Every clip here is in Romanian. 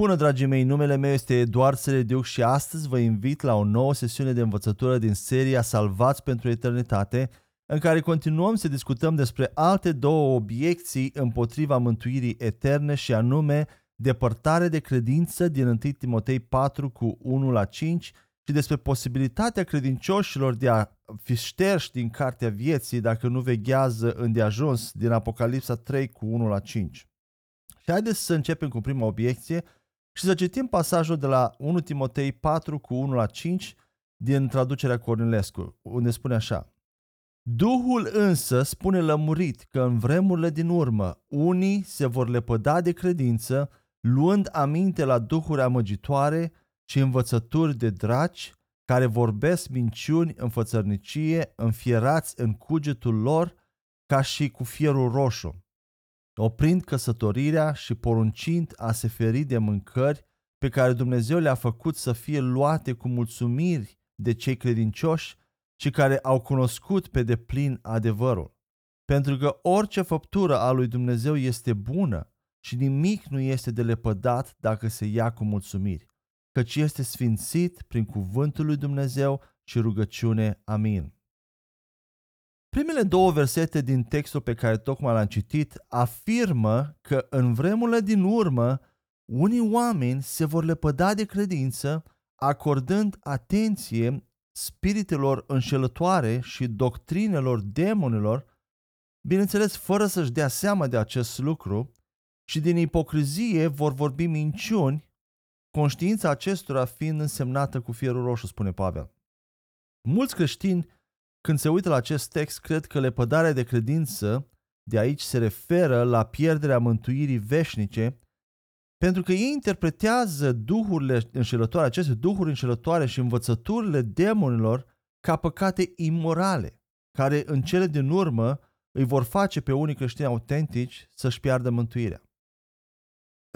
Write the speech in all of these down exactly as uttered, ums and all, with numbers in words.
Bună, dragii mei, numele meu este Eduard Sereduc și astăzi vă invit la o nouă sesiune de învățătură din seria Salvați pentru Eternitate, în care continuăm să discutăm despre alte două obiecții împotriva mântuirii eterne, și anume depărtare de credință din întâi Timotei patru cu unu la cinci și despre posibilitatea credincioșilor de a fi șterși din cartea vieții dacă nu veghează îndeajuns, din Apocalipsa trei cu unu la cinci. Și haideți să începem cu prima obiecție și să citim pasajul de la întâi Timotei patru cu unu la cinci din traducerea Cornilescu, unde spune așa: Duhul însă spune lămurit că în vremurile din urmă unii se vor lepăda de credință, luând aminte la duhuri amăgitoare și învățături de draci, care vorbesc minciuni în fățărnicie, înfierați în cugetul lor ca și cu fierul roșu, oprind căsătorirea și poruncind a se feri de mâncări pe care Dumnezeu le-a făcut să fie luate cu mulțumiri de cei credincioși și care au cunoscut pe deplin adevărul. Pentru că orice făptură a lui Dumnezeu este bună și nimic nu este de lepădat dacă se ia cu mulțumiri, căci este sfințit prin cuvântul lui Dumnezeu și rugăciune. Amin. Primele două versete din textul pe care tocmai l-am citit afirmă că în vremurile din urmă unii oameni se vor lepăda de credință, acordând atenție spiritelor înșelătoare și doctrinelor demonilor, bineînțeles fără să-și dea seama de acest lucru, și din ipocrizie vor vorbi minciuni, conștiința acestora fiind însemnată cu fierul roșu, spune Pavel. Mulți creștini, când se uită la acest text, cred că lepădarea de credință de aici se referă la pierderea mântuirii veșnice, pentru că ei interpretează duhurile înșelătoare, aceste duhuri înșelătoare și învățăturile demonilor ca păcate imorale, care în cele din urmă îi vor face pe unii creștini autentici să-și piardă mântuirea.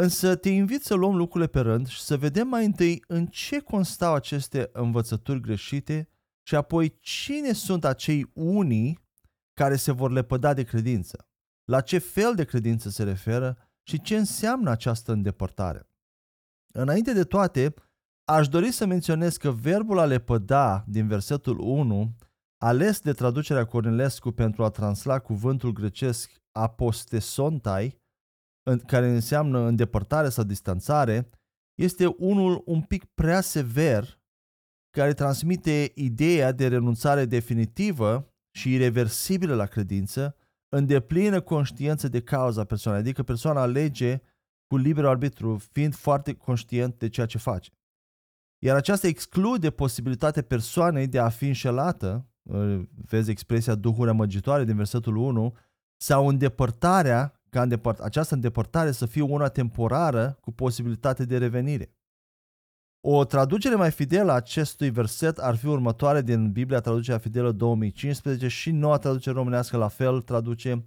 Însă te invit să luăm lucrurile pe rând și să vedem mai întâi în ce constau aceste învățături greșite și apoi cine sunt acei unii care se vor lepăda de credință, la ce fel de credință se referă și ce înseamnă această îndepărtare. Înainte de toate, aș dori să menționez că verbul a lepăda din versetul unu, ales de traducerea Cornilescu pentru a transla cuvântul grecesc apostesontai, care înseamnă îndepărtare sau distanțare, este unul un pic prea sever, care transmite ideea de renunțare definitivă și ireversibilă la credință, în deplină conștiință de cauza persoanei, adică persoana alege cu liber arbitru, fiind foarte conștient de ceea ce face. Iar aceasta exclude posibilitatea persoanei de a fi înșelată, vezi expresia duhuri amăgitoare din versetul unu, sau îndepărtarea, ca îndepărt, această îndepărtare să fie una temporară cu posibilitate de revenire. O traducere mai fidelă a acestui verset ar fi următoare din Biblia Traducerea Fidelă două mii cincisprezece și Noua Traducere Românească la fel traduce,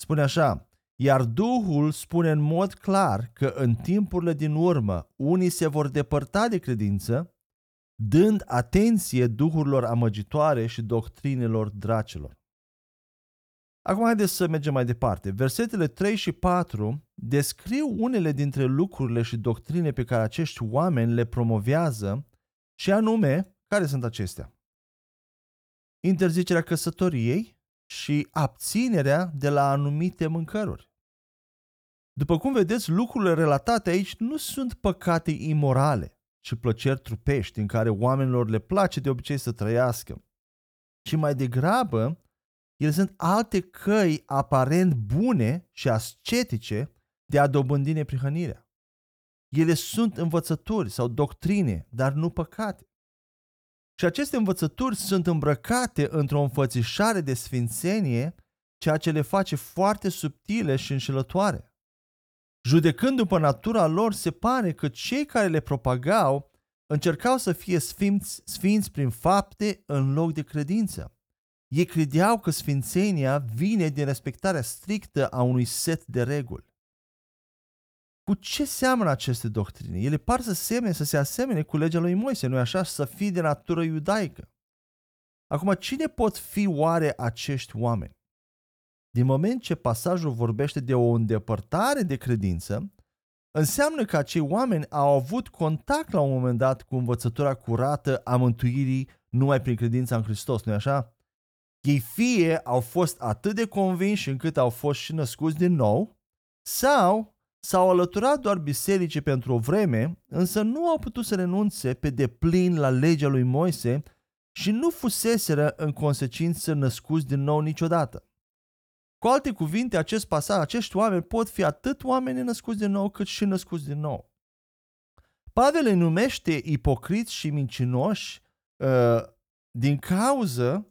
spune așa: Iar Duhul spune în mod clar că în timpurile din urmă unii se vor depărta de credință, dând atenție duhurilor amăgitoare și doctrinelor dracilor. Acum haideți să mergem mai departe. Versetele trei și patru descriu unele dintre lucrurile și doctrine pe care acești oameni le promovează, și anume, care sunt acestea? Interzicerea căsătoriei și abținerea de la anumite mâncăruri. După cum vedeți, lucrurile relatate aici nu sunt păcate imorale, ci plăceri trupești în care oamenilor le place de obicei să trăiască, ci mai degrabă ele sunt alte căi aparent bune și ascetice de a dobândi neprihănirea. Ele sunt învățături sau doctrine, dar nu păcate. Și aceste învățături sunt îmbrăcate într-o înfățișare de sfințenie, ceea ce le face foarte subtile și înșelătoare. Judecând după natura lor, se pare că cei care le propagau încercau să fie sfinți, sfinți prin fapte în loc de credință. Ei credeau că sfințenia vine din respectarea strictă a unui set de reguli. Cu ce seamănă aceste doctrine? Ele par să semene, să se asemene cu legea lui Moise, nu-i așa? Să fie de natură iudaică. Acum, cine pot fi oare acești oameni? Din moment ce pasajul vorbește de o îndepărtare de credință, Înseamnă că acei oameni au avut contact la un moment dat cu învățătura curată a mântuirii numai prin credința în Hristos, nu-i așa? Ei fie au fost atât de convinși încât au fost și născuți din nou, sau s-au alăturat doar bisericii pentru o vreme, însă nu au putut să renunțe pe deplin la legea lui Moise și nu fuseseră în consecință născuți din nou niciodată. Cu alte cuvinte, acest pasaj, acești oameni pot fi atât oameni născuți din nou, cât și născuți din nou. Pavel îi numește ipocriți și mincinoși uh, din cauză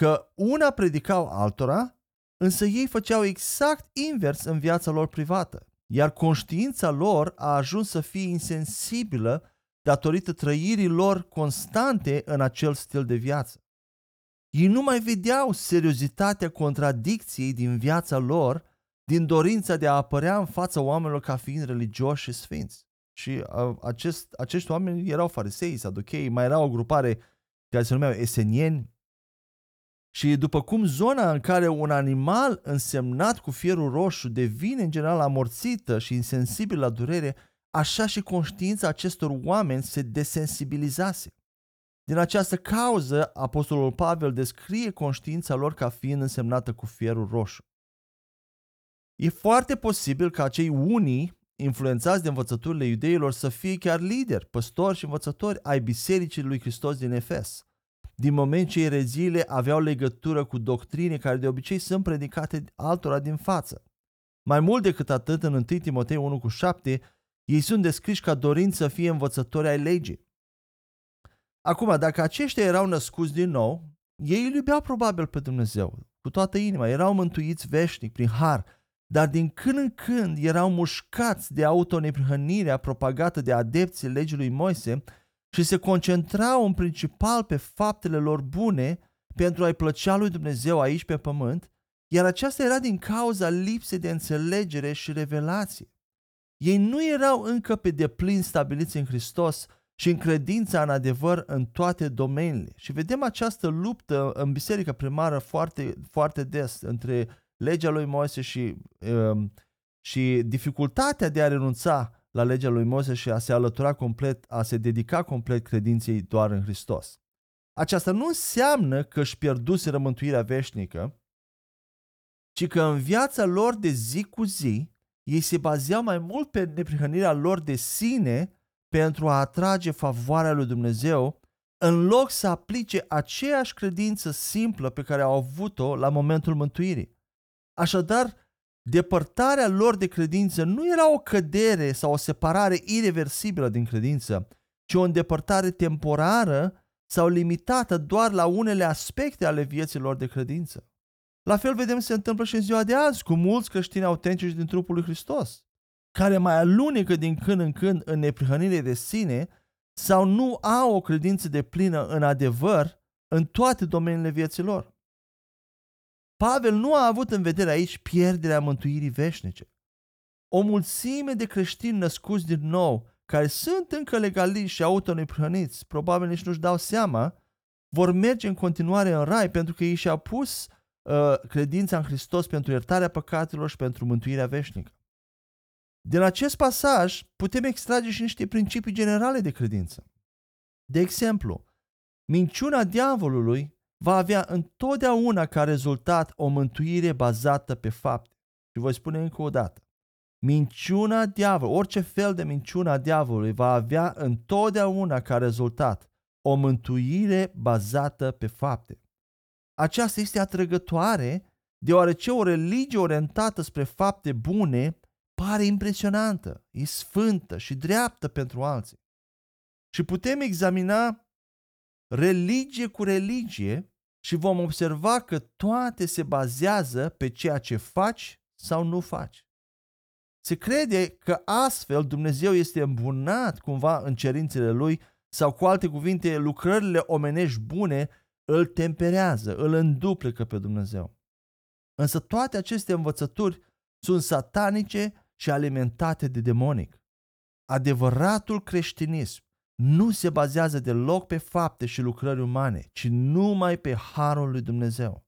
că una predicau altora, însă ei făceau exact invers în viața lor privată, iar conștiința lor a ajuns să fie insensibilă datorită trăirii lor constante în acel stil de viață. Ei nu mai vedeau seriozitatea contradicției din viața lor, din dorința de a apărea în fața oamenilor ca fiind religioși și sfinți. Și a, acest, acești oameni erau farisei, saduchei, mai era o grupare care se numeau esenieni. Și după cum zona în care un animal însemnat cu fierul roșu devine în general amorțită și insensibil la durere, așa și conștiința acestor oameni se desensibilizase. Din această cauză, apostolul Pavel descrie conștiința lor ca fiind însemnată cu fierul roșu. E foarte posibil ca acei unii, influențați de învățăturile iudeilor, să fie chiar lideri, păstori și învățători ai Bisericii lui Hristos din Efes, din moment ce ereziile aveau legătură cu doctrine care de obicei sunt predicate altora din față. Mai mult decât atât, în întâi Timotei unu șapte, ei sunt descriși ca dorind să fie învățători ai legii. Acum, dacă aceștia erau născuți din nou, ei îl iubeau probabil pe Dumnezeu, cu toată inima, erau mântuiți veșnic prin har, dar din când în când erau mușcați de autoneprihănirea propagată de adepții legii lui Moise și se concentrau în principal pe faptele lor bune pentru a-i plăcea lui Dumnezeu aici pe pământ, iar aceasta era din cauza lipsei de înțelegere și revelație. Ei nu erau încă pe deplin stabiliți în Hristos și în credința în adevăr în toate domeniile. Și vedem această luptă în biserica primară foarte, foarte des între legea lui Moise și, și dificultatea de a renunța la legea lui Moise și a se alătura complet, a se dedica complet credinței doar în Hristos. Aceasta nu înseamnă că își pierduseră mântuirea veșnică, ci că în viața lor de zi cu zi, ei se bazeau mai mult pe neprihănirea lor de sine pentru a atrage favoarea lui Dumnezeu, în loc să aplice aceeași credință simplă pe care au avut-o la momentul mântuirii. Așadar, depărtarea lor de credință nu era o cădere sau o separare ireversibilă din credință, ci o îndepărtare temporară sau limitată doar la unele aspecte ale vieții lor de credință. La fel vedem se întâmplă și în ziua de azi cu mulți creștini autentici din trupul lui Hristos, care mai alunecă din când în când în neprihănire de sine sau nu au o credință deplină în adevăr în toate domeniile vieții lor. Pavel nu a avut în vedere aici pierderea mântuirii veșnice. O mulțime de creștini născuți din nou, care sunt încă legaliști și autoneprihăniți, probabil nici nu-și dau seama, vor merge în continuare în rai pentru că ei și-au pus uh, credința în Hristos pentru iertarea păcatelor și pentru mântuirea veșnică. Din acest pasaj putem extrage și niște principii generale de credință. De exemplu, minciuna diavolului va avea întotdeauna ca rezultat o mântuire bazată pe fapte. Și voi spune încă o dată, minciuna diavolului, orice fel de minciuna diavolului va avea întotdeauna ca rezultat o mântuire bazată pe fapte. Aceasta este atrăgătoare deoarece o religie orientată spre fapte bune pare impresionantă, e sfântă și dreaptă pentru alții. Și putem examina religie cu religie și vom observa că toate se bazează pe ceea ce faci sau nu faci. Se crede că astfel Dumnezeu este îmbunat cumva în cerințele Lui sau cu alte cuvinte, lucrările omenești bune îl temperează, îl înduplecă pe Dumnezeu. Însă toate aceste învățături sunt satanice și alimentate de demonic. Adevăratul creștinism nu se bazează deloc pe fapte și lucrări umane, ci numai pe harul lui Dumnezeu.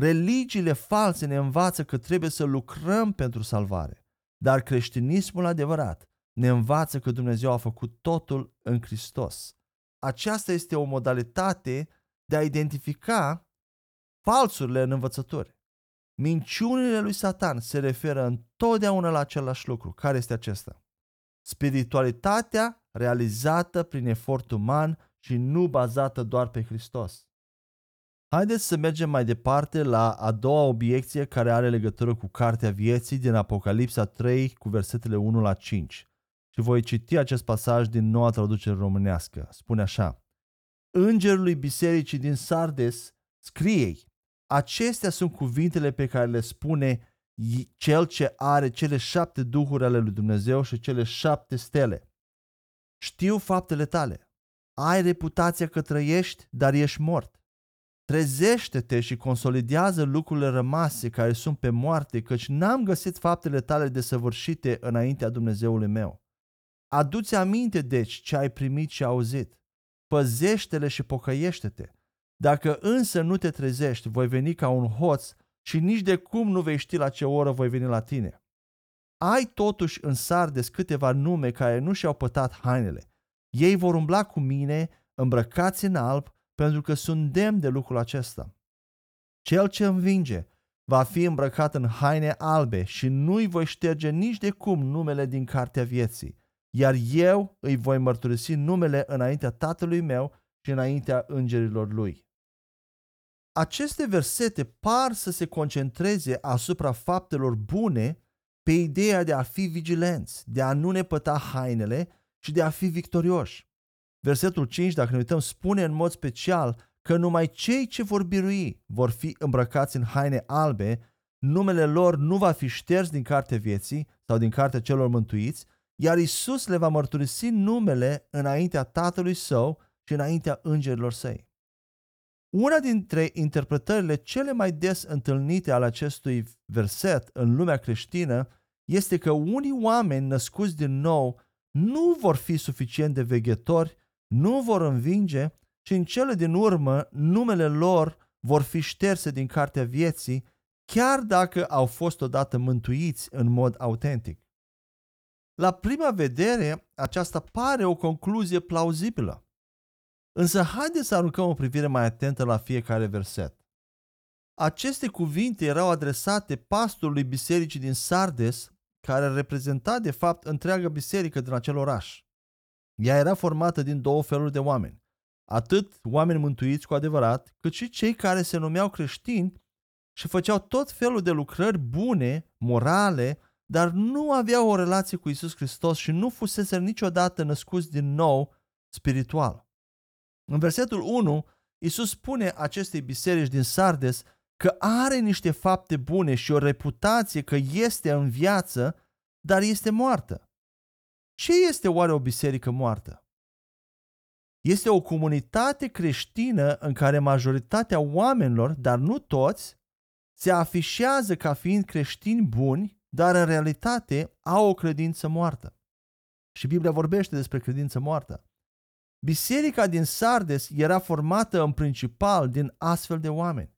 Religiile false ne învață că trebuie să lucrăm pentru salvare, Dar creștinismul adevărat ne învață că Dumnezeu a făcut totul în Hristos. Aceasta este o modalitate de a identifica falsurile în învățături. Minciunile lui Satan se referă întotdeauna la același lucru. Care este acesta? Spiritualitatea realizată prin efort uman și nu bazată doar pe Hristos. Haideți să mergem mai departe la a doua obiecție care are legătură cu Cartea Vieții din Apocalipsa trei cu versetele unu la cinci. Și voi citi acest pasaj din Noua Traducere Românească. Spune așa: Îngerului bisericii din Sardes scriei, acestea sunt cuvintele pe care le spune cel ce are cele șapte duhuri ale lui Dumnezeu și cele șapte stele. Știu faptele tale. Ai reputația că trăiești, dar ești mort. Trezește-te și consolidează lucrurile rămase care sunt pe moarte, căci n-am găsit faptele tale desăvârșite înaintea Dumnezeului meu. Adu-ți aminte, deci, ce ai primit și auzit. Păzește-le și pocăiește-te. Dacă însă nu te trezești, voi veni ca un hoț și nici de cum nu vei ști la ce oră voi veni la tine. Ai totuși în Sardes câteva nume care nu și-au pătat hainele. Ei vor umbla cu mine, îmbrăcați în alb, pentru că sunt demn de lucrul acesta. Cel ce învinge va fi îmbrăcat în haine albe și nu-i voi șterge nici de cum numele din Cartea Vieții, iar eu îi voi mărturisi numele înaintea Tatălui meu și înaintea îngerilor lui. Aceste versete par să se concentreze asupra faptelor bune, pe ideea de a fi vigilenți, de a nu ne păta hainele și de a fi victorioși. Versetul cinci, dacă ne uităm, spune în mod special că numai cei ce vor birui vor fi îmbrăcați în haine albe, numele lor nu va fi șters din Cartea Vieții sau din Cartea celor mântuiți, iar Iisus le va mărturisi numele înaintea Tatălui Său și înaintea îngerilor Săi. Una dintre interpretările cele mai des întâlnite ale acestui verset în lumea creștină este că unii oameni născuți din nou nu vor fi suficient de veghetori, nu vor învinge și în cele din urmă numele lor vor fi șterse din Cartea Vieții, chiar dacă au fost odată mântuiți în mod autentic. La prima vedere, aceasta pare o concluzie plauzibilă. Însă haideți să aruncăm o privire mai atentă la fiecare verset. Aceste cuvinte erau adresate pastorului bisericii din Sardes, care reprezenta de fapt întreaga biserică din acel oraș. Ea era formată din două feluri de oameni, atât oameni mântuiți cu adevărat, cât și cei care se numeau creștini și făceau tot felul de lucrări bune, morale, dar nu aveau o relație cu Iisus Hristos și nu fuseseră niciodată născuți din nou spiritual. În versetul unu, Iisus spune acestei biserici din Sardes că are niște fapte bune și o reputație că este în viață, dar este moartă. Ce este oare o biserică moartă? Este o comunitate creștină în care majoritatea oamenilor, dar nu toți, se afișează ca fiind creștini buni, dar în realitate au o credință moartă. Și Biblia vorbește despre credință moartă. Biserica din Sardes era formată în principal din astfel de oameni.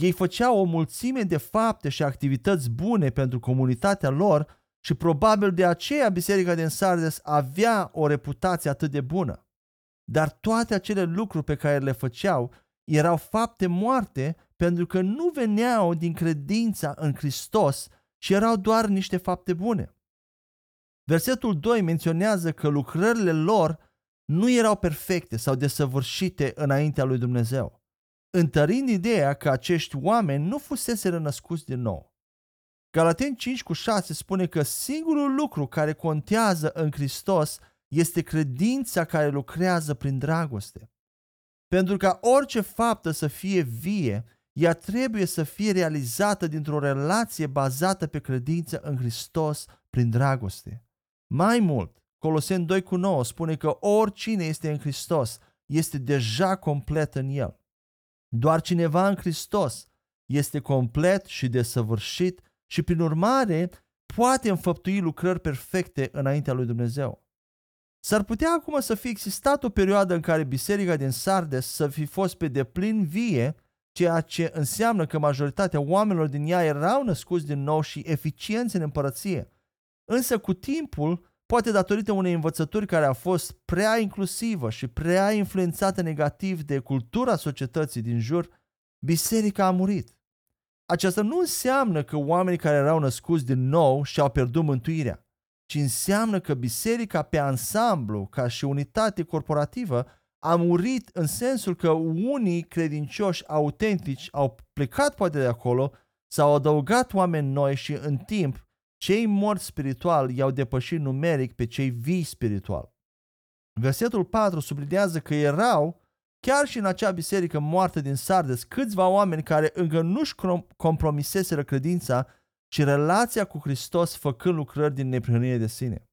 Ei făceau o mulțime de fapte și activități bune pentru comunitatea lor și probabil de aceea biserica din Sardes avea o reputație atât de bună. Dar toate acele lucruri pe care le făceau erau fapte moarte pentru că nu veneau din credința în Hristos și erau doar niște fapte bune. Versetul doi menționează că lucrările lor nu erau perfecte sau desăvârșite înaintea lui Dumnezeu, întărind ideea că acești oameni nu fuseseră născuți din nou. Galateni cinci cu șase spune că singurul lucru care contează în Hristos este credința care lucrează prin dragoste. Pentru ca orice faptă să fie vie, ea trebuie să fie realizată dintr-o relație bazată pe credință în Hristos prin dragoste. Mai mult, Coloseni doi cu nouă spune că oricine este în Hristos este deja complet în El. Doar cineva în Hristos este complet și desăvârșit și prin urmare poate înfăptui lucrări perfecte înaintea lui Dumnezeu. S-ar putea acum să fie existat o perioadă în care biserica din Sardes să fi fost pe deplin vie, ceea ce înseamnă că majoritatea oamenilor din ea erau născuți din nou și eficienți în împărăție, Însă cu timpul, poate datorită unei învățături care a fost prea inclusivă și prea influențată negativ de cultura societății din jur, biserica a murit. Aceasta nu înseamnă că oamenii care erau născuți din nou și-au pierdut mântuirea, ci înseamnă că biserica pe ansamblu, ca și unitate corporativă, a murit în sensul că unii credincioși autentici au plecat poate de acolo, s-au adăugat oameni noi și în timp cei morți spiritual i-au depășit numeric pe cei vii spiritual. Versetul patru sublinează că erau, chiar și în acea biserică moartă din Sardes, câțiva oameni care încă nu-și compromiseseră credința, ci relația cu Hristos făcând lucrări din neprihănire de sine.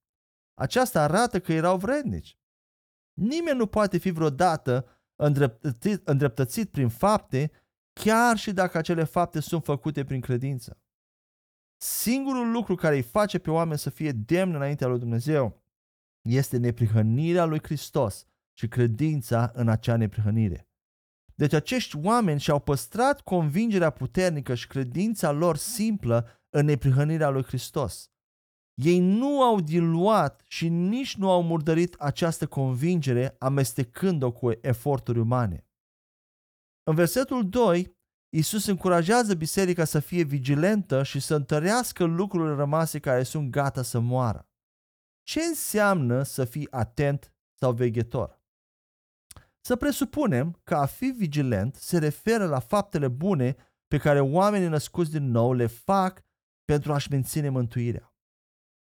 Aceasta arată că erau vrednici. Nimeni nu poate fi vreodată îndreptățit, îndreptățit prin fapte, chiar și dacă acele fapte sunt făcute prin credință. Singurul lucru care îi face pe oameni să fie demni înaintea lui Dumnezeu este neprihănirea lui Hristos și credința în acea neprihănire. Deci acești oameni și-au păstrat convingerea puternică și credința lor simplă în neprihănirea lui Hristos. Ei nu au diluat și nici nu au murdărit această convingere amestecând-o cu eforturi umane. În versetul doi, Iisus încurajează biserica să fie vigilentă și să întărească lucrurile rămase care sunt gata să moară. Ce înseamnă să fii atent sau veghetor? Să presupunem că a fi vigilent se referă la faptele bune pe care oamenii născuți din nou le fac pentru a-și menține mântuirea.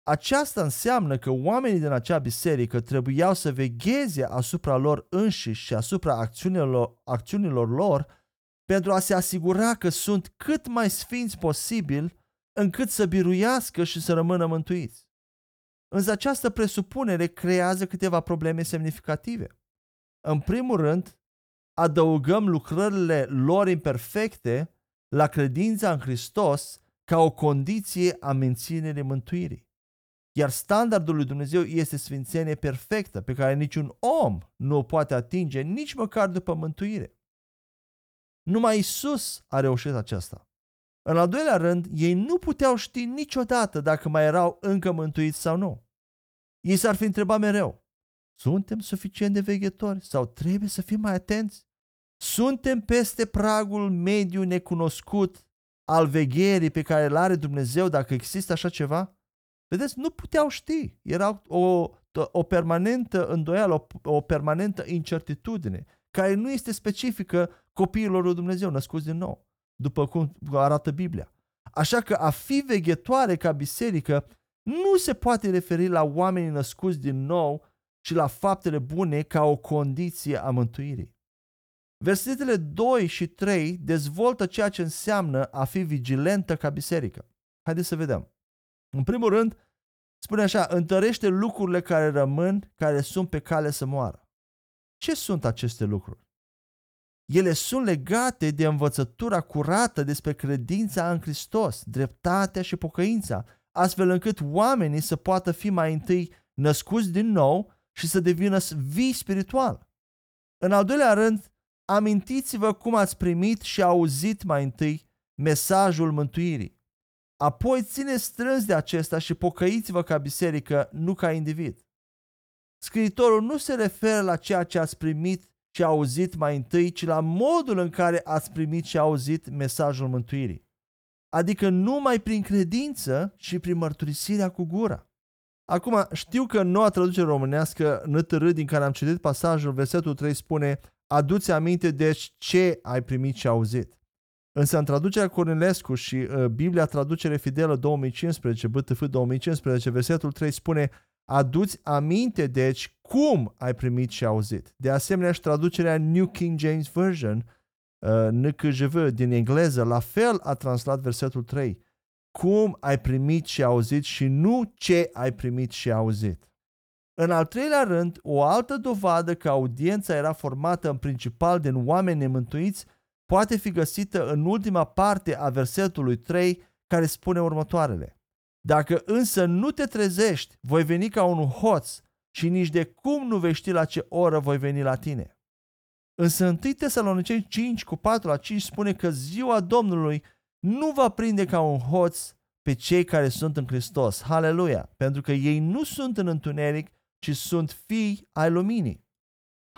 Aceasta înseamnă că oamenii din acea biserică trebuiau să vegheze asupra lor înșiși și asupra acțiunilor, acțiunilor lor pentru a se asigura că sunt cât mai sfinți posibil încât să biruiască și să rămână mântuiți. Însă această presupunere creează câteva probleme semnificative. În primul rând, adăugăm lucrările lor imperfecte la credința în Hristos ca o condiție a menținerii mântuirii. Iar standardul lui Dumnezeu este sfințenie perfectă pe care niciun om nu o poate atinge nici măcar după mântuire. Numai Iisus a reușit aceasta. În al doilea rând, ei nu puteau ști niciodată dacă mai erau încă mântuiți sau nu. Ei s-ar fi întrebat mereu, suntem suficient de veghetori sau trebuie să fim mai atenți? Suntem peste pragul mediu necunoscut al vegherii pe care îl are Dumnezeu, dacă există așa ceva? Vedeți, nu puteau ști. Era o, o permanentă îndoială, o, o permanentă incertitudine, care nu este specifică copiilor lui Dumnezeu născuți din nou, după cum arată Biblia. Așa că a fi veghetoare ca biserică nu se poate referi la oamenii născuți din nou și la faptele bune ca o condiție a mântuirii. Versetele doi și trei dezvoltă ceea ce înseamnă a fi vigilentă ca biserică. Haideți să vedem. În primul rând, spune așa, întărește lucrurile care rămân, care sunt pe cale să moară. Ce sunt aceste lucruri? Ele sunt legate de învățătura curată despre credința în Hristos, dreptatea și pocăința, astfel încât oamenii să poată fi mai întâi născuți din nou și să devină vii spiritual. În al doilea rând, amintiți-vă cum ați primit și auzit mai întâi mesajul mântuirii. Apoi țineți strâns de acesta și pocăiți-vă ca biserică, nu ca individ. Scriitorul nu se referă la ceea ce ați primit și auzit mai întâi, ci la modul în care ați primit și auzit mesajul mântuirii. Adică numai prin credință și prin mărturisirea cu gura. Acum, știu că în Noua Traducere Românească, N T R, din care am citit pasajul, versetul trei spune, aduți aminte deci ce ai primit și auzit. Însă în traducerea Cornilescu și uh, Biblia Traducerea Fidelă două mii cincisprezece, B T F două mii cincisprezece, versetul trei spune, aduți aminte, deci, cum ai primit și auzit. De asemenea, și traducerea New King James Version, uh, N K J V, din engleză, la fel a translat versetul trei. Cum ai primit și auzit și nu ce ai primit și auzit. În al treilea rând, o altă dovadă că audiența era formată în principal din oameni nemântuiți poate fi găsită în ultima parte a versetului trei, care spune următoarele. Dacă însă nu te trezești, voi veni ca un hoț și nici de cum nu vei ști la ce oră voi veni la tine. Însă întâi Tesaloniceni cinci, cu patru la cinci spune că ziua Domnului nu va prinde ca un hoț, pe cei care sunt în Hristos. Haleluia! Pentru că ei nu sunt în întuneric, ci sunt fii ai luminii.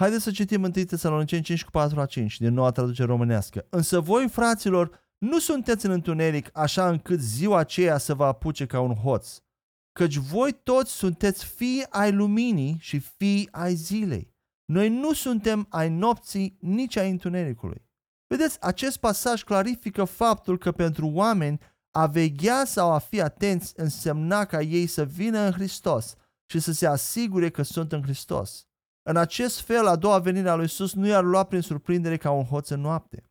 Haideți să citim întâi Tesaloniceni cinci cu patru la cinci din Noua Traducere Românească. Însă voi, fraților, nu sunteți în întuneric așa încât ziua aceea să vă apuce ca un hoț, căci voi toți sunteți fii ai luminii și fii ai zilei. Noi nu suntem ai nopții, nici ai întunericului. Vedeți, acest pasaj clarifică faptul că pentru oameni a veghea sau a fi atenți însemna ca ei să vină în Hristos și să se asigure că sunt în Hristos. În acest fel, a doua venire a lui Iisus nu i-ar lua prin surprindere ca un hoț în noapte.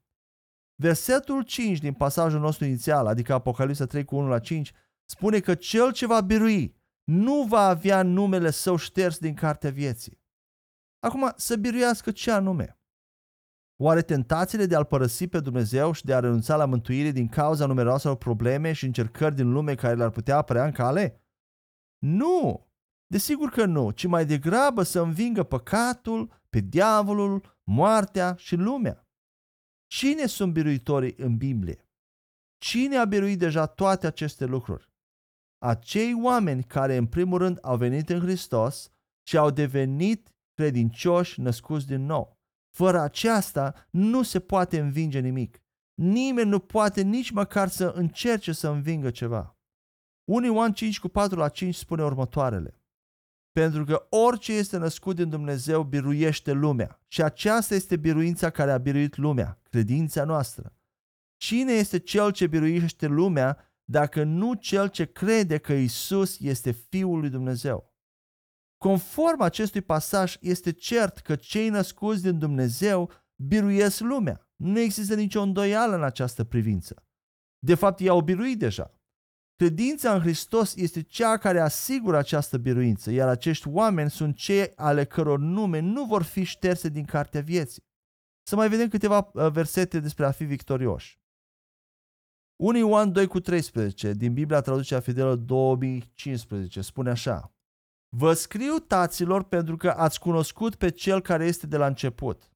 Versetul cinci din pasajul nostru inițial, adică Apocalipsa trei cu unu la cinci, spune că cel ce va birui nu va avea numele său șters din cartea vieții. Acum, să biruiască ce anume? Oare tentațiile de a-L părăsi pe Dumnezeu și de a renunța la mântuire din cauza numeroaselor probleme și încercări din lume care le-ar putea apărea în cale? Nu! Desigur că nu, ci mai degrabă să învingă păcatul, pe diavolul, moartea și lumea. Cine sunt biruitorii în Biblie? Cine a biruit deja toate aceste lucruri? Acei oameni care în primul rând au venit în Hristos și au devenit credincioși născuți din nou. Fără aceasta nu se poate învinge nimic. Nimeni nu poate nici măcar să încerce să învingă ceva. unu Ioan cinci cu patru la cinci spune următoarele. Pentru că orice este născut din Dumnezeu biruiește lumea și aceasta este biruința care a biruit lumea, credința noastră. Cine este cel ce biruiește lumea dacă nu cel ce crede că Iisus este Fiul lui Dumnezeu? Conform acestui pasaj, este cert că cei născuți din Dumnezeu biruiesc lumea. Nu există nicio îndoială în această privință. De fapt, ei au biruit deja. Credința în Hristos este cea care asigură această biruință, iar acești oameni sunt cei ale căror nume nu vor fi șterse din cartea vieții. Să mai vedem câteva versete despre a fi victorioși. unu Ioan doi cu treisprezece din Biblia Traducerea Fidelă două mii cincisprezece spune așa. Vă scriu, taților, pentru că ați cunoscut pe Cel care este de la început.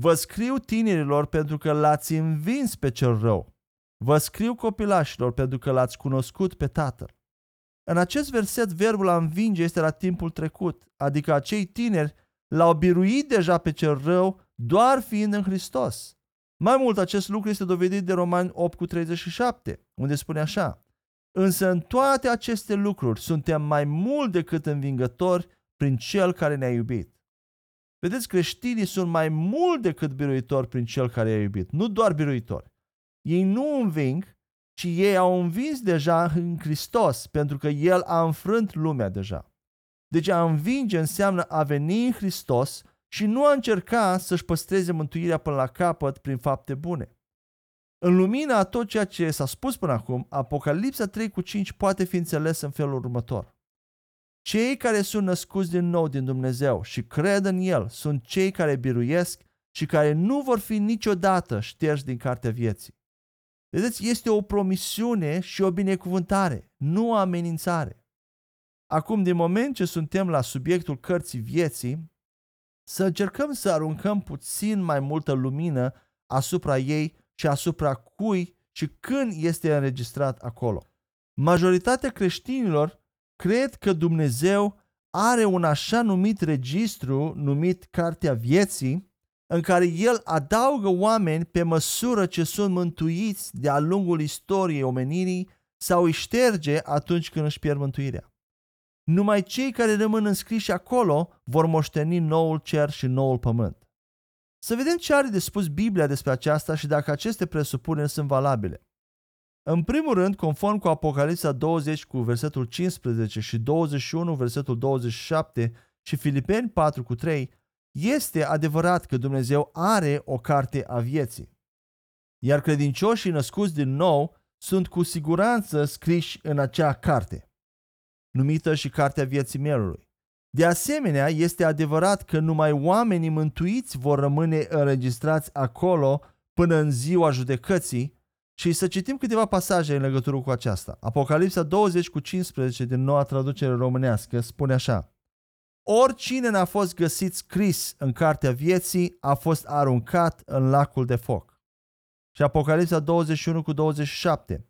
Vă scriu, tinerilor, pentru că l-ați învins pe cel rău. Vă scriu, copilașilor, pentru că l-ați cunoscut pe Tatăl. În acest verset, verbul a învinge este la timpul trecut, adică acei tineri l-au biruit deja pe cel rău, doar fiind în Hristos. Mai mult, acest lucru este dovedit de Romani opt cu treizeci și șapte, unde spune așa. Însă în toate aceste lucruri suntem mai mult decât învingători prin Cel care ne-a iubit. Vedeți, creștinii sunt mai mult decât biruitori prin Cel care i-a iubit, nu doar biruitori. Ei nu înving, ci ei au învins deja în Hristos, pentru că El a înfrânt lumea deja. Deci a învinge înseamnă a veni în Hristos și nu a încerca să-și păstreze mântuirea până la capăt prin fapte bune. În lumina a tot ceea ce s-a spus până acum, Apocalipsa trei cu cinci poate fi înțeles în felul următor. Cei care sunt născuți din nou din Dumnezeu și cred în El sunt cei care biruiesc și care nu vor fi niciodată șterși din cartea vieții. Vedeți, este o promisiune și o binecuvântare, nu o amenințare. Acum, din moment ce suntem la subiectul cărții vieții, să încercăm să aruncăm puțin mai multă lumină asupra ei și asupra cui și când este înregistrat acolo. Majoritatea creștinilor cred că Dumnezeu are un așa numit registru, numit Cartea Vieții, în care El adaugă oameni pe măsură ce sunt mântuiți de-a lungul istoriei omenirii sau îi șterge atunci când își pierd mântuirea. Numai cei care rămân înscriși acolo vor moșteni noul cer și noul pământ. Să vedem ce are de spus Biblia despre aceasta și dacă aceste presupuneri sunt valabile. În primul rând, conform cu Apocalipsa douăzeci cu versetul cincisprezece și douăzeci și unu versetul douăzeci și șapte și Filipeni patru cu trei, este adevărat că Dumnezeu are o carte a vieții. Iar credincioșii născuți din nou sunt cu siguranță scriși în acea carte, numită și Cartea Vieții Mielului. De asemenea, este adevărat că numai oamenii mântuiți vor rămâne înregistrați acolo până în ziua judecății și să citim câteva pasaje în legătură cu aceasta. Apocalipsa douăzeci cu cincisprezece din Noua Traducere Românească spune așa. Oricine n-a fost găsit scris în Cartea Vieții a fost aruncat în lacul de foc. Și Apocalipsa douăzeci și unu cu douăzeci și șapte.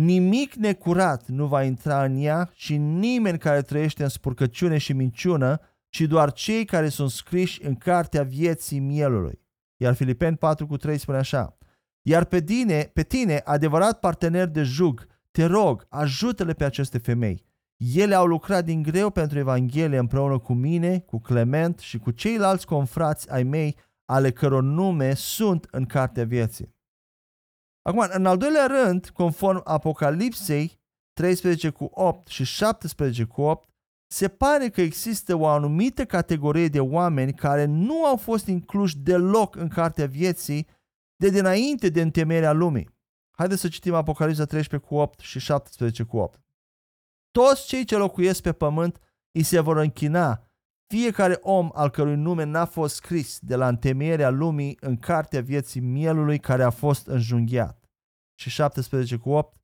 Nimic necurat nu va intra în ea și nimeni care trăiește în spurcăciune și minciună, ci doar cei care sunt scriși în cartea vieții mielului. Iar Filipeni patru cu trei spune așa: iar pe tine, pe tine, adevărat partener de jug, te rog, ajută-le pe aceste femei. Ele au lucrat din greu pentru Evanghelie împreună cu mine, cu Clement și cu ceilalți confrați ai mei, ale căror nume sunt în cartea vieții. Acum, în al doilea rând, conform Apocalipsei treisprezece cu opt și șaptesprezece cu opt, se pare că există o anumită categorie de oameni care nu au fost incluși deloc în cartea vieții de dinainte de întemeierea lumii. Haideți să citim Apocalipsa treisprezece cu opt și șaptesprezece cu opt. Toți cei ce locuiesc pe pământ îi se vor închina, fiecare om al cărui nume n-a fost scris de la întemeierea lumii în cartea vieții mielului care a fost înjunghiat. Și șaptesprezece cu opt.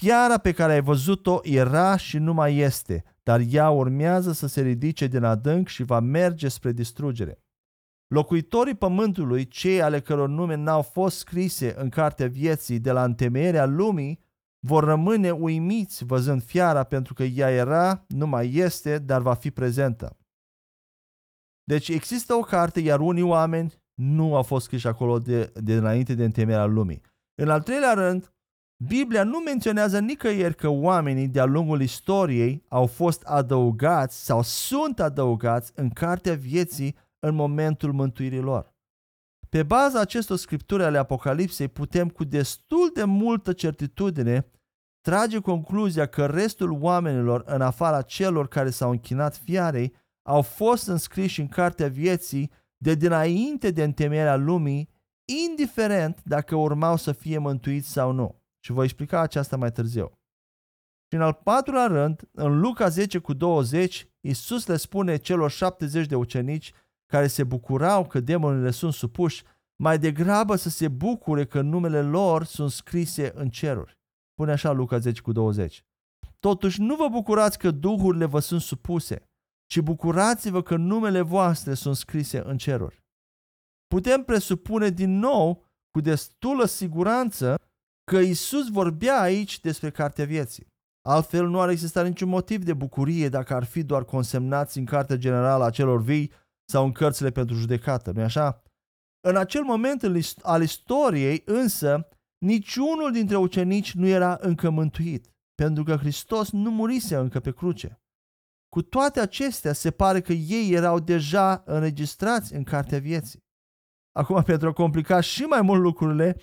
Fiara pe care ai văzut-o era și nu mai este, dar ea urmează să se ridice din adânc și va merge spre distrugere. Locuitorii pământului, cei ale căror nume n-au fost scrise în cartea vieții de la întemeierea lumii, vor rămâne uimiți văzând fiara, pentru că ea era, nu mai este, dar va fi prezentă. Deci există o carte, iar unii oameni nu au fost scriși acolo de, de înainte de întemeierea lumii. În al treilea rând, Biblia nu menționează nicăieri că oamenii de-a lungul istoriei au fost adăugați sau sunt adăugați în cartea vieții în momentul mântuirii lor. Pe baza acestor scripturi ale Apocalipsei putem cu destul de multă certitudine trage concluzia că restul oamenilor, în afara celor care s-au închinat fiarei, au fost înscriși în cartea vieții de dinainte de întemeierea lumii, indiferent dacă urmau să fie mântuiți sau nu. Și voi explica aceasta mai târziu. Și în al patrulea rând, în Luca zece cu douăzeci, Iisus le spune celor șaptezeci de ucenici care se bucurau că demonii le sunt supuși, mai degrabă să se bucure că numele lor sunt scrise în ceruri. Pune așa Luca zece cu douăzeci. Totuși nu vă bucurați că duhurile vă sunt supuse, ci bucurați-vă că numele voastre sunt scrise în ceruri. Putem presupune din nou, cu destulă siguranță, că Iisus vorbea aici despre cartea vieții. Altfel nu ar exista niciun motiv de bucurie dacă ar fi doar consemnați în cartea generală a celor vii sau în cărțile pentru judecată, nu-i așa? În acel moment al istoriei, însă, niciunul dintre ucenici nu era încă mântuit, pentru că Hristos nu murise încă pe cruce. Cu toate acestea, se pare că ei erau deja înregistrați în cartea vieții. Acum, pentru a complica și mai mult lucrurile,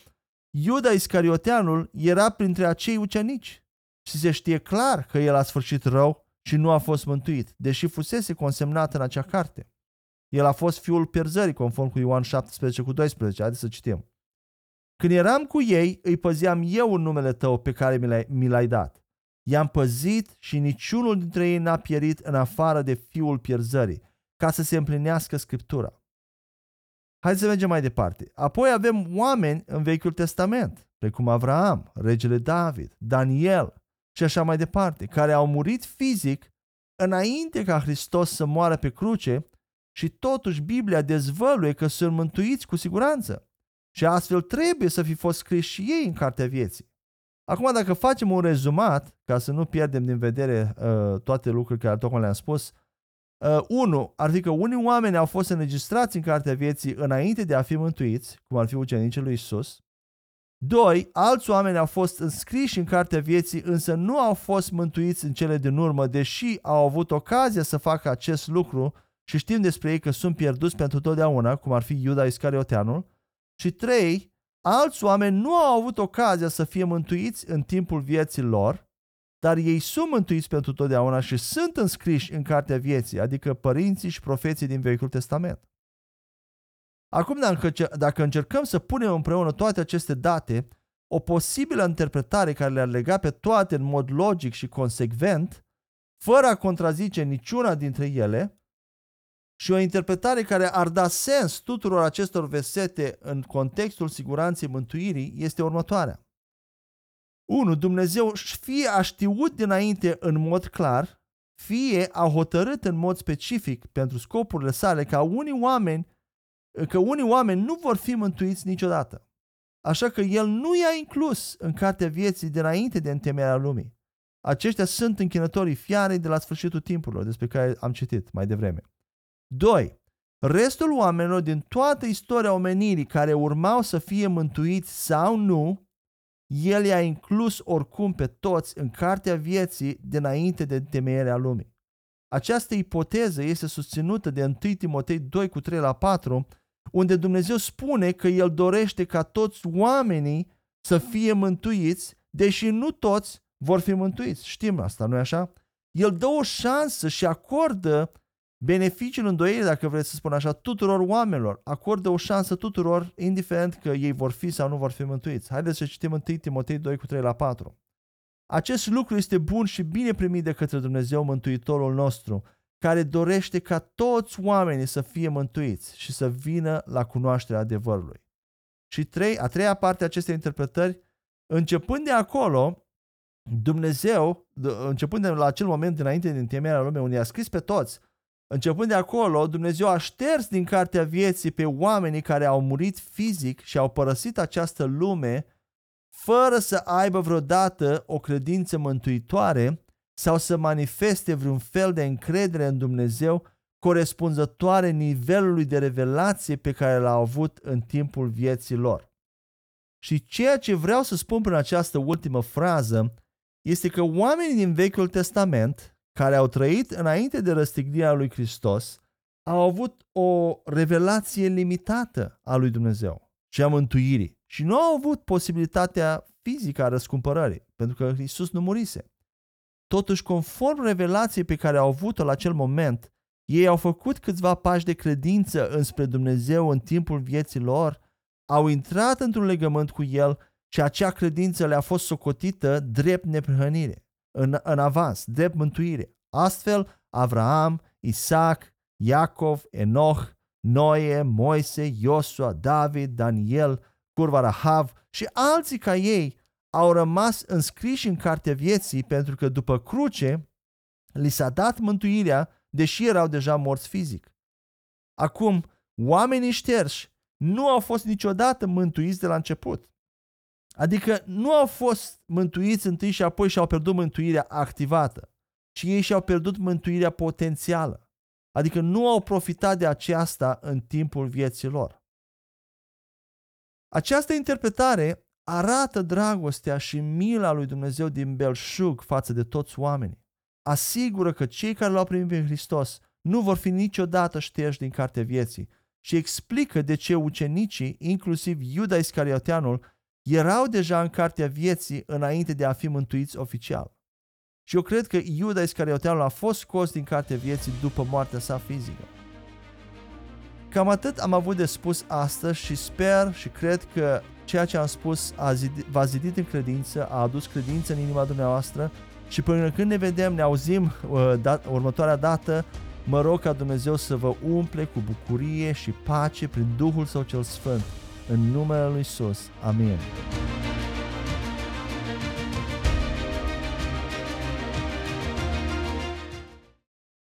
Iuda Iscarioteanul era printre acei ucenici și se știe clar că el a sfârșit rău și nu a fost mântuit, deși fusese consemnat în acea carte. El a fost fiul pierzării, conform cu Ioan șaptesprezece cu doisprezece. Haideți să citim. Când eram cu ei, îi păzeam eu în numele tău pe care mi l-ai, mi l-ai dat. I-am păzit și niciunul dintre ei n-a pierit în afară de fiul pierzării, ca să se împlinească Scriptura. Hai să mergem mai departe. Apoi avem oameni în Vechiul Testament, precum Avraam, regele David, Daniel și așa mai departe, care au murit fizic înainte ca Hristos să moară pe cruce și totuși Biblia dezvăluie că sunt mântuiți cu siguranță și astfel trebuie să fi fost scriși și ei în cartea vieții. Acum, dacă facem un rezumat, ca să nu pierdem din vedere uh, toate lucrurile care tocmai le-am spus, unu. Ar fi că unii oameni au fost înregistrați în cartea vieții înainte de a fi mântuiți, cum ar fi ucenicii lui Iisus. doi. Alți oameni au fost înscriși în cartea vieții, însă nu au fost mântuiți în cele din urmă, deși au avut ocazia să facă acest lucru și știm despre ei că sunt pierduți pentru totdeauna, cum ar fi Iuda Iscarioteanul. Și trei. Alți oameni nu au avut ocazia să fie mântuiți în timpul vieții lor, dar ei sunt mântuiți pentru totdeauna și sunt înscriși în cartea vieții, adică părinții și profeții din Vechiul Testament. Acum, dacă încercăm să punem împreună toate aceste date, o posibilă interpretare care le-ar lega pe toate în mod logic și consecvent, fără a contrazice niciuna dintre ele, și o interpretare care ar da sens tuturor acestor versete în contextul siguranței mântuirii, este următoarea. unu. Dumnezeu fie a știut dinainte în mod clar, fie a hotărât în mod specific pentru scopurile sale ca unii oameni, că unii oameni nu vor fi mântuiți niciodată. așa că el nu i-a inclus în cartea vieții dinainte de întemeierea lumii. Aceștia sunt închinătorii fiarei de la sfârșitul timpurilor, despre care am citit mai devreme. doi. Restul oamenilor din toată istoria omenirii care urmau să fie mântuiți sau nu, el i-a inclus oricum pe toți în cartea vieții dinainte de întemeierea lumii. Această ipoteză este susținută de întâi Timotei doi cu trei la patru, unde Dumnezeu spune că El dorește ca toți oamenii să fie mântuiți, deși nu toți vor fi mântuiți. Știm asta, nu-i așa? El dă o șansă și acordă beneficiul îndoielii, dacă vreți să spun așa, tuturor oamenilor. Acordă o șansă tuturor, indiferent că ei vor fi sau nu vor fi mântuiți. Haideți să citim întâi Timotei doi cu trei la patru. Acest lucru este bun și bine primit de către Dumnezeu Mântuitorul nostru, care dorește ca toți oamenii să fie mântuiți și să vină la cunoașterea adevărului. Și trei, a treia parte a acestei interpretări, începând de acolo, Dumnezeu, începând de la acel moment dinainte din temerea lumii, unde a scris pe toți, începând de acolo, Dumnezeu a șters din cartea vieții pe oamenii care au murit fizic și au părăsit această lume fără să aibă vreodată o credință mântuitoare sau să manifeste vreun fel de încredere în Dumnezeu corespunzătoare nivelului de revelație pe care l-a avut în timpul vieții lor. Și ceea ce vreau să spun prin această ultimă frază este că oamenii din Vechiul Testament, care au trăit înainte de răstignirea lui Hristos, au avut o revelație limitată a lui Dumnezeu și a mântuirii. Și nu au avut posibilitatea fizică a răscumpărării, pentru că Iisus nu murise. Totuși, conform revelației pe care au avut-o la acel moment, ei au făcut câțiva pași de credință înspre Dumnezeu în timpul vieții lor, au intrat într-un legământ cu El și acea credință le-a fost socotită drept neprihănire, în, în avans, drept mântuire. Astfel, Avraam, Isaac, Iacov, Enoch, Noe, Moise, Iosua, David, Daniel, curva Rahav și alții ca ei au rămas înscriși în cartea vieții pentru că după cruce li s-a dat mântuirea, deși erau deja morți fizic. Acum, oamenii șterși nu au fost niciodată mântuiți de la început. Adică nu au fost mântuiți întâi și apoi și-au pierdut mântuirea activată, ci ei și-au pierdut mântuirea potențială. Adică nu au profitat de aceasta în timpul vieții lor. Această interpretare arată dragostea și mila lui Dumnezeu din belșug față de toți oamenii. Asigură că cei care l-au primit pe Hristos nu vor fi niciodată șterși din cartea vieții și explică de ce ucenicii, inclusiv Iuda Iscarioteanul, erau deja în cartea vieții înainte de a fi mântuiți oficial. Și eu cred că Iuda Iscarioteanul a fost scos din cartea vieții după moartea sa fizică. Cam atât am avut de spus astăzi și sper și cred că ceea ce am spus a zidit, v-a zidit în credință, a adus credință în inima dumneavoastră și până când ne vedem, ne auzim uh, dat, următoarea dată, mă rog ca Dumnezeu să vă umple cu bucurie și pace prin Duhul Său cel Sfânt. În numele Lui Iisus. Amin.